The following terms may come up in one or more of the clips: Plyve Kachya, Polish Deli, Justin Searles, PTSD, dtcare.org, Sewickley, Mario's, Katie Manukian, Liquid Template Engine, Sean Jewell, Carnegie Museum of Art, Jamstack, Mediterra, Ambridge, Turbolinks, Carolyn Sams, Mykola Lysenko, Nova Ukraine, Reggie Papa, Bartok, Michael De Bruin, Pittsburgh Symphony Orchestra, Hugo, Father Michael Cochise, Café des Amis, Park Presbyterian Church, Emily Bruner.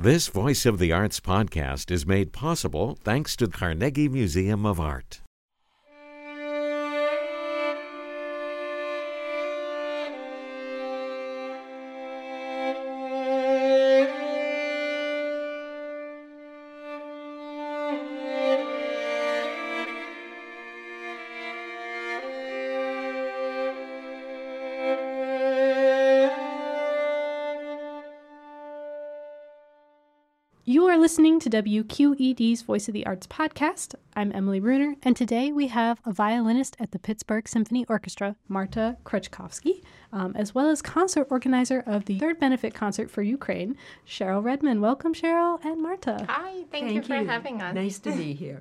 This Voice of the Arts podcast is made possible thanks to Carnegie Museum of Art. You are listening to WQED's Voice of the Arts podcast. I'm Emily Bruner, and today we have a violinist at the Pittsburgh Symphony Orchestra, Marta Krechkovsky, as well as concert organizer of the Third Benefit Concert for Ukraine, Cheryl Redmond. Welcome, Cheryl and Marta. Hi, thank you for having us. Nice to be here.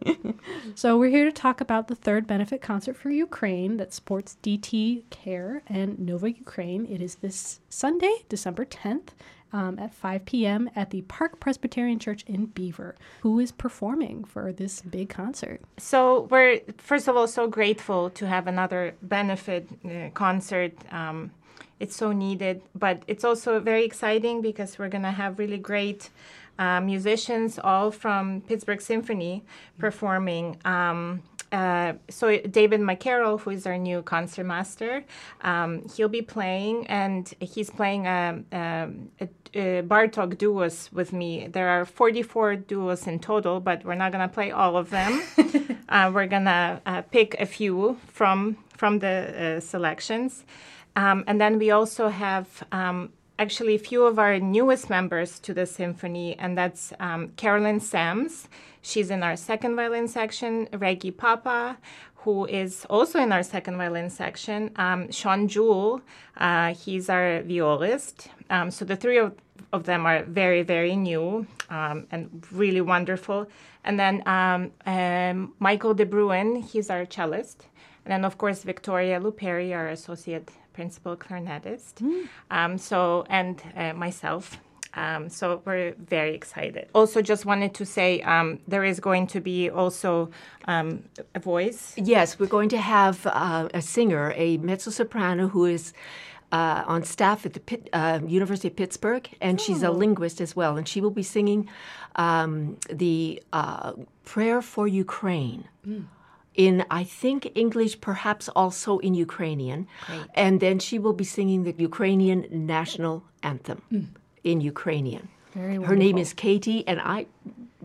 So we're here to talk about the Third Benefit Concert for Ukraine that supports DT Care and Nova Ukraine. It is this Sunday, December 10th. At 5 p.m. at the Park Presbyterian Church in Beaver. Who is performing for this big concert? So we're, first of all, so grateful to have another benefit concert. It's so needed, but it's also very exciting because we're going to have really great musicians, all from Pittsburgh Symphony, performing. So David McCarroll, who is our new concertmaster, he'll be playing, and he's playing a Bartok duos with me. There are 44 duos in total, but we're not going to play all of them. We're going to pick a few from the selections. And then we also have actually a few of our newest members to the symphony, and that's Carolyn Sams. She's in our second violin section. Reggie Papa, who is also in our second violin section. Sean Jewell, he's our violist. So the three of them are very, very new and really wonderful. And then Michael De Bruin, he's our cellist. And then, of course, Victoria Luperi, our associate principal clarinetist. Myself. So we're very excited. Also, just wanted to say there is going to be also a voice. Yes, we're going to have a singer, a mezzo-soprano who is on staff at the University of Pittsburgh, and she's a linguist as well. And she will be singing the Prayer for Ukraine. In, I think, English, perhaps also in Ukrainian. Great. And then she will be singing the Ukrainian national anthem in Ukrainian. Very wonderful. Her name is Katie, and I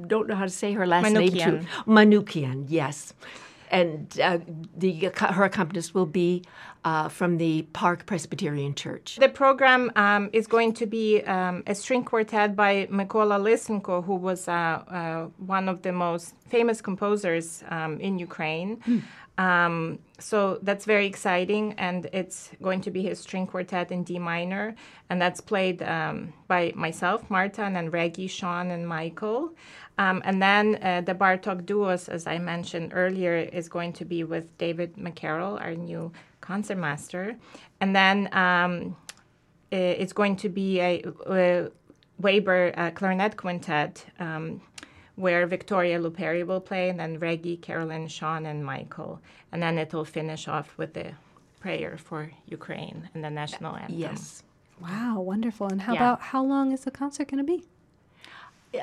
don't know how to say her last name, too. Manukian, yes. And her accompanist will be from the Park Presbyterian Church. The program is going to be a string quartet by Mykola Lysenko, who was one of the most famous composers in Ukraine. So that's very exciting, and it's going to be his string quartet in D minor, and that's played by myself, Marta, and then Reggie, Sean, and Michael. And then the Bartok duos, as I mentioned earlier, is going to be with David McCarroll, our new concertmaster. And then it's going to be a Weber clarinet quintet, where Victoria Luperi will play, and then Reggie, Carolyn, Sean, and Michael. And then it'll finish off with the Prayer for Ukraine and the national anthem. Yes. Wow, wonderful. And about how long is the concert going to be?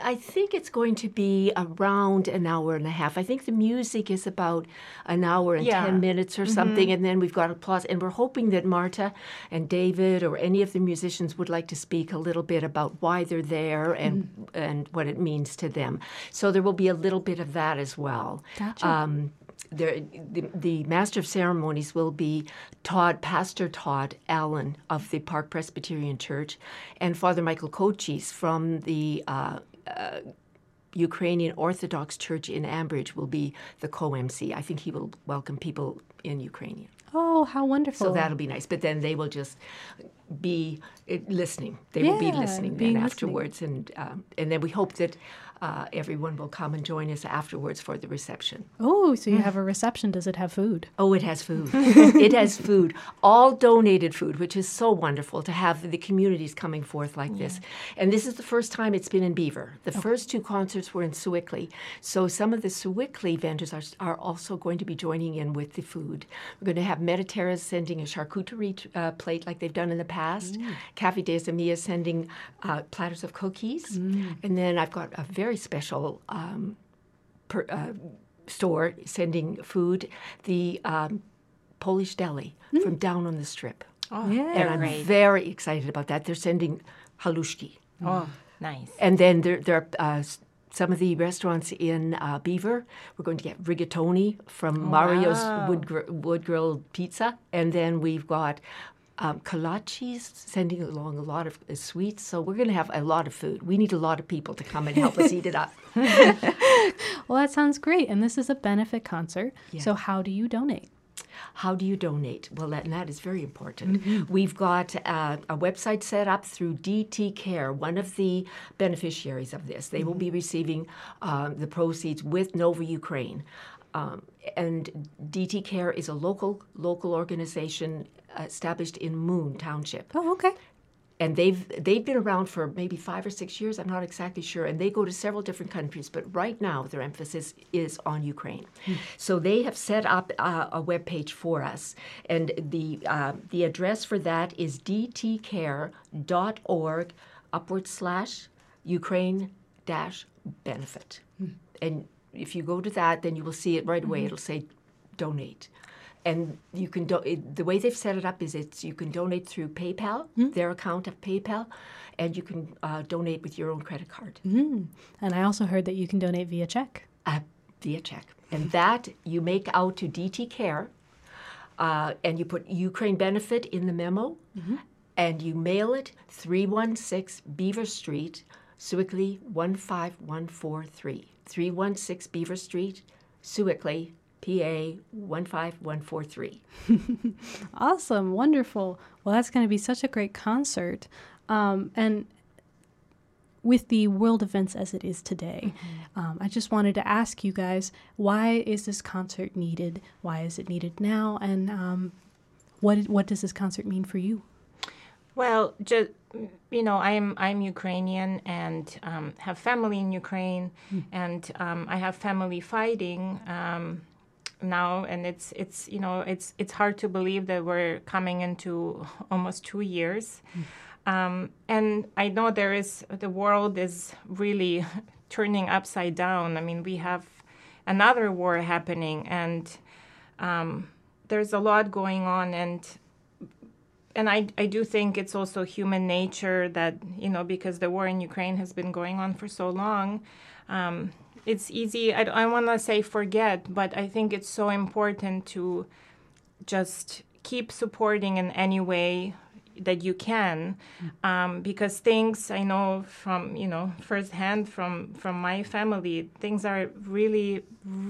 I think it's going to be around an hour and a half. I think the music is about an hour and 10 minutes or something, and then we've got applause. And we're hoping that Marta and David or any of the musicians would like to speak a little bit about why they're there and what it means to them. So there will be a little bit of that as well. Gotcha. The Master of Ceremonies will be Pastor Todd Allen of the Park Presbyterian Church, and Father Michael Cochise from the Ukrainian Orthodox Church in Ambridge will be the co-MC. I think he will welcome people in Ukrainian. Oh, how wonderful. So that'll be nice. But then they will just be listening. They will be listening then afterwards. And then we hope that everyone will come and join us afterwards for the reception. Oh, so you have a reception. Does it have food? Oh, it has food. It has food. All donated food, which is so wonderful to have the communities coming forth like this. And this is the first time it's been in Beaver. The first two concerts were in Sewickley. So some of the Sewickley vendors are also going to be joining in with the food. We're going to have Mediterra sending a charcuterie plate like they've done in the past. past. Café des Amis is sending platters of cookies. And then I've got a very special store sending food, the Polish Deli from down on the Strip. Oh, yeah. And I'm very excited about that. They're sending halushki. Oh, nice. And then there are some of the restaurants in Beaver. We're going to get rigatoni from Mario's wood-grilled pizza. And then we've got Kalachi's sending along a lot of sweets. So we're going to have a lot of food. We need a lot of people to come and help us eat it up. Well, that sounds great. And this is a benefit concert. Yeah. So how do you donate? How do you donate? Well, that is very important. We've got a website set up through DT Care, one of the beneficiaries of this. They will be receiving the proceeds with Nova Ukraine. And DT Care is a local organization established in Moon Township. Oh, okay. And they've been around for maybe 5 or 6 years. I'm not exactly sure. And they go to several different countries. But right now, their emphasis is on Ukraine. So they have set up a webpage for us. And the address for that is dtcare.org /Ukraine-benefit. And if you go to that, then you will see it right away. It'll say donate. And you can the way they've set it up is you can donate through PayPal, their account of PayPal, and you can donate with your own credit card. And I also heard that you can donate via check. Via check. And that you make out to DT Care, and you put Ukraine Benefit in the memo, and you mail it 316 Beaver Street, Sewickley 15143. 316 Beaver Street, Sewickley, PA 15143. Awesome. Wonderful. Well, that's going to be such a great concert. And with the world events as it is today, I just wanted to ask you guys, why is this concert needed? Why is it needed now? And what does this concert mean for you? Well, just, you know, I'm Ukrainian and have family in Ukraine, and I have family fighting now, and it's you know it's hard to believe that we're coming into almost 2 years, and I know the world is really turning upside down. I mean, we have another war happening, and there's a lot going on, and I do think it's also human nature that, you know, because the war in Ukraine has been going on for so long, it's easy, I want to say forget, but I think it's so important to just keep supporting in any way that you can, because things, I know from, you know, firsthand from my family, things are really,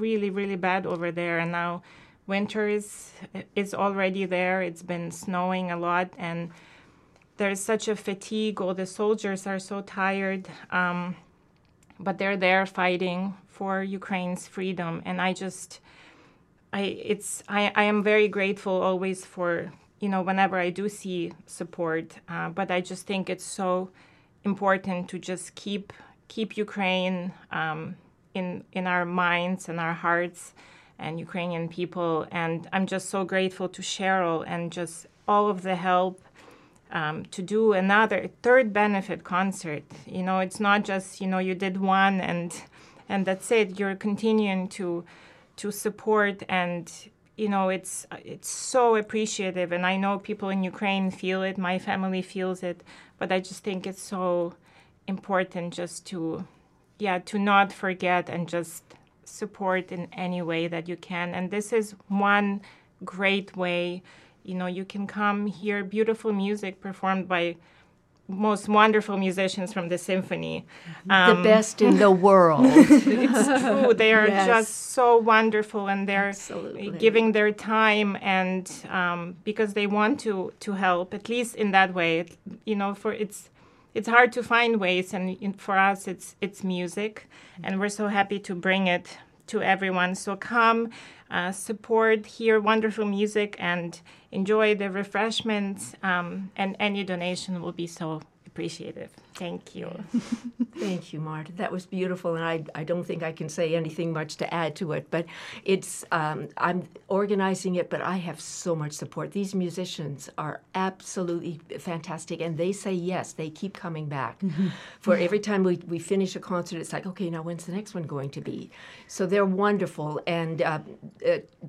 really, really bad over there. And now winter is already there. It's been snowing a lot, and there's such a fatigue. All the soldiers are so tired. But they're there fighting for Ukraine's freedom. And I am very grateful always for, you know, whenever I do see support. But I just think it's so important to just keep Ukraine in our minds and our hearts and Ukrainian people. And I'm just so grateful to Cheryl and just all of the help to do another third benefit concert. You know, it's not just, you know, you did one and that's it. You're continuing to support, and you know it's so appreciative, and I know people in Ukraine feel it, my family feels it, but I just think it's so important just to not forget and just support in any way that you can. And this is one great way. You know, you can come hear beautiful music performed by most wonderful musicians from the symphony. The best in the world. It's true. They are just so wonderful, and they're giving their time, and because they want to help, at least in that way. You know, it's hard to find ways, and for us it's music, and we're so happy to bring it to everyone. So come, support, hear wonderful music, and enjoy the refreshments, and any donation will be so appreciative. Thank you. Thank you, Marta. That was beautiful, and I don't think I can say anything much to add to it, but it's I'm organizing it, but I have so much support. These musicians are absolutely fantastic, and they say yes. They keep coming back. Mm-hmm. For every time we finish a concert, it's like, okay, now when's the next one going to be? So they're wonderful, and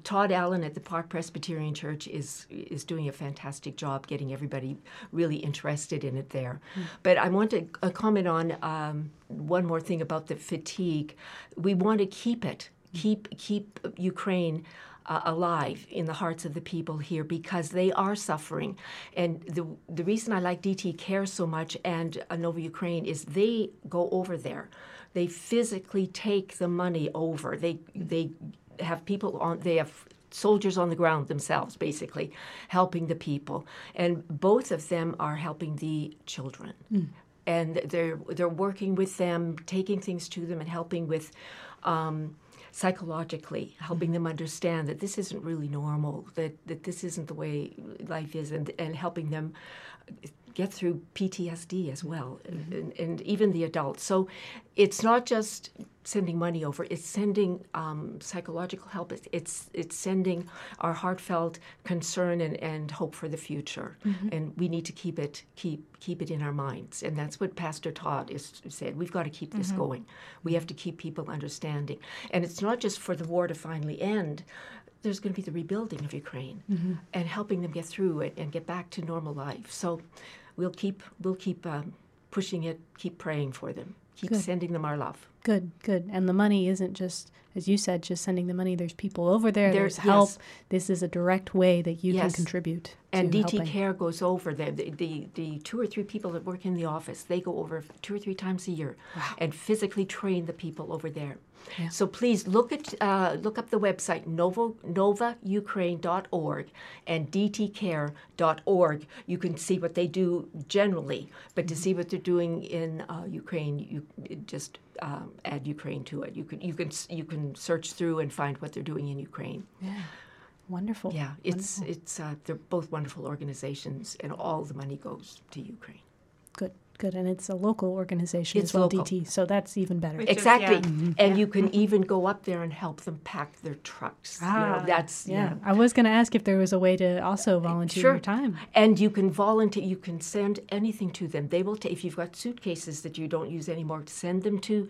Todd Allen at the Park Presbyterian Church is doing a fantastic job getting everybody really interested in it there. Mm-hmm. But I want to comment on one more thing about the fatigue. We want to keep it, keep Ukraine alive in the hearts of the people here, because they are suffering. And the reason I like DT Care so much and Nova Ukraine is they go over there. They physically take the money over. They have people on. They have soldiers on the ground themselves, basically, helping the people. And both of them are helping the children. Mm. And they're working with them, taking things to them, and helping with psychologically, helping them understand that this isn't really normal, that this isn't the way life is, and helping them get through PTSD as well, mm-hmm. and even the adults. So it's not just sending money over, it's sending psychological help, it's sending our heartfelt concern and hope for the future. Mm-hmm. And we need to keep it in our minds. And that's what Pastor Todd said. We've got to keep this mm-hmm. going. We have to keep people understanding. And it's not just for the war to finally end. There's going to be the rebuilding of Ukraine mm-hmm. and helping them get through it and get back to normal life. So we'll keep pushing it, keep praying for them, keep good. Sending them our love. Good, good. And the money isn't just, as you said, just sending the money. There's people over there. There's help. Yes. This is a direct way that you yes. can contribute. And DT helping. Care goes over there. The 2 or 3 people that work in the office, they go over 2 or 3 times a year wow. and physically train the people over there. Yeah. So please look up the website, novaukraine.org and dtcare.org. You can see what they do generally, but mm-hmm. to see what they're doing in Ukraine, you just add Ukraine to it. You can search through and find what they're doing in Ukraine. Yeah. Wonderful. Yeah, it's they're both wonderful organizations, and all the money goes to Ukraine. Good. Good, and it's a local organization as well, DT, so that's even better. Exactly, mm-hmm. and you can even go up there and help them pack their trucks. Ah, you know, that's yeah. I was going to ask if there was a way to also volunteer sure. your time. And you can volunteer. You can send anything to them. They will if you've got suitcases that you don't use anymore, send them to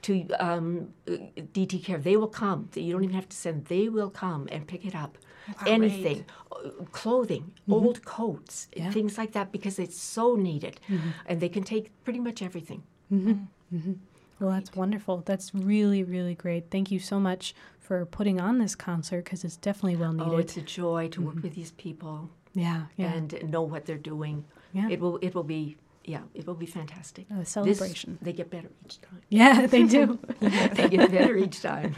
DT Care. They will come. You don't even have to send. They will come and pick it up. Wow, anything, right. Clothing, mm-hmm. old coats, yeah. things like that, because it's so needed. Mm-hmm. And they can take pretty much everything. Mm-hmm. Mm-hmm. Well, that's wonderful. That's really, really great. Thank you so much for putting on this concert, because it's definitely well needed. Oh, it's a joy to work mm-hmm. with these people. Yeah, yeah. And know what they're doing. Yeah. It will be... Yeah, it will be fantastic. A celebration. They get better each time. Yeah, they do. They get better each time.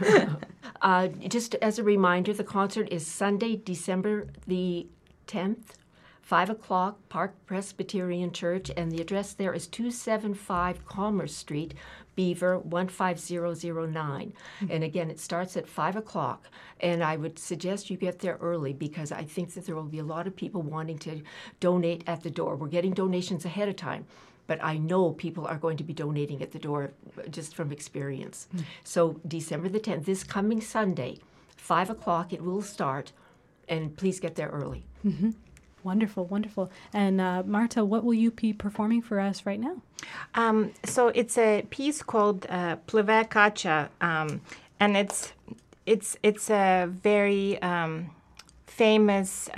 Just as a reminder, the concert is Sunday, December the 10th, 5 o'clock, Park Presbyterian Church, and the address there is 275 Commerce Street, Beaver, 15009. Mm-hmm. And again, it starts at 5 o'clock. And I would suggest you get there early, because I think that there will be a lot of people wanting to donate at the door. We're getting donations ahead of time, but I know people are going to be donating at the door just from experience. Mm-hmm. So December the 10th, this coming Sunday, 5 o'clock, it will start. And please get there early. Mm-hmm. Wonderful, wonderful. And Marta, what will you be performing for us right now? So it's a piece called Plyve Kachya, and it's a very famous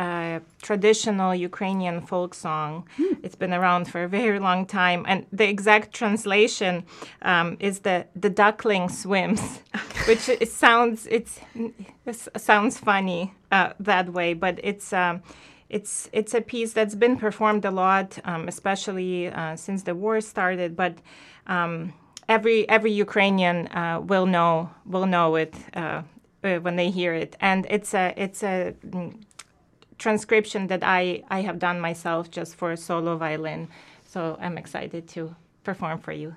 traditional Ukrainian folk song. Hmm. It's been around for a very long time, and the exact translation is the duckling swims, which it sounds funny that way, but it's. It's a piece that's been performed a lot, especially since the war started. But every Ukrainian will know it when they hear it. And it's a transcription that I have done myself just for solo violin. So I'm excited to perform for you.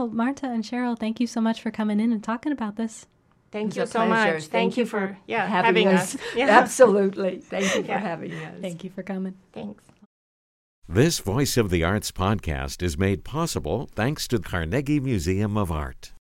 Well, Marta and Cheryl, thank you so much for coming in and talking about this. Thank you so much. Thank you for having us. Yeah. Absolutely. Thank you for having us. Thank you for coming. Thanks. This Voice of the Arts podcast is made possible thanks to the Carnegie Museum of Art.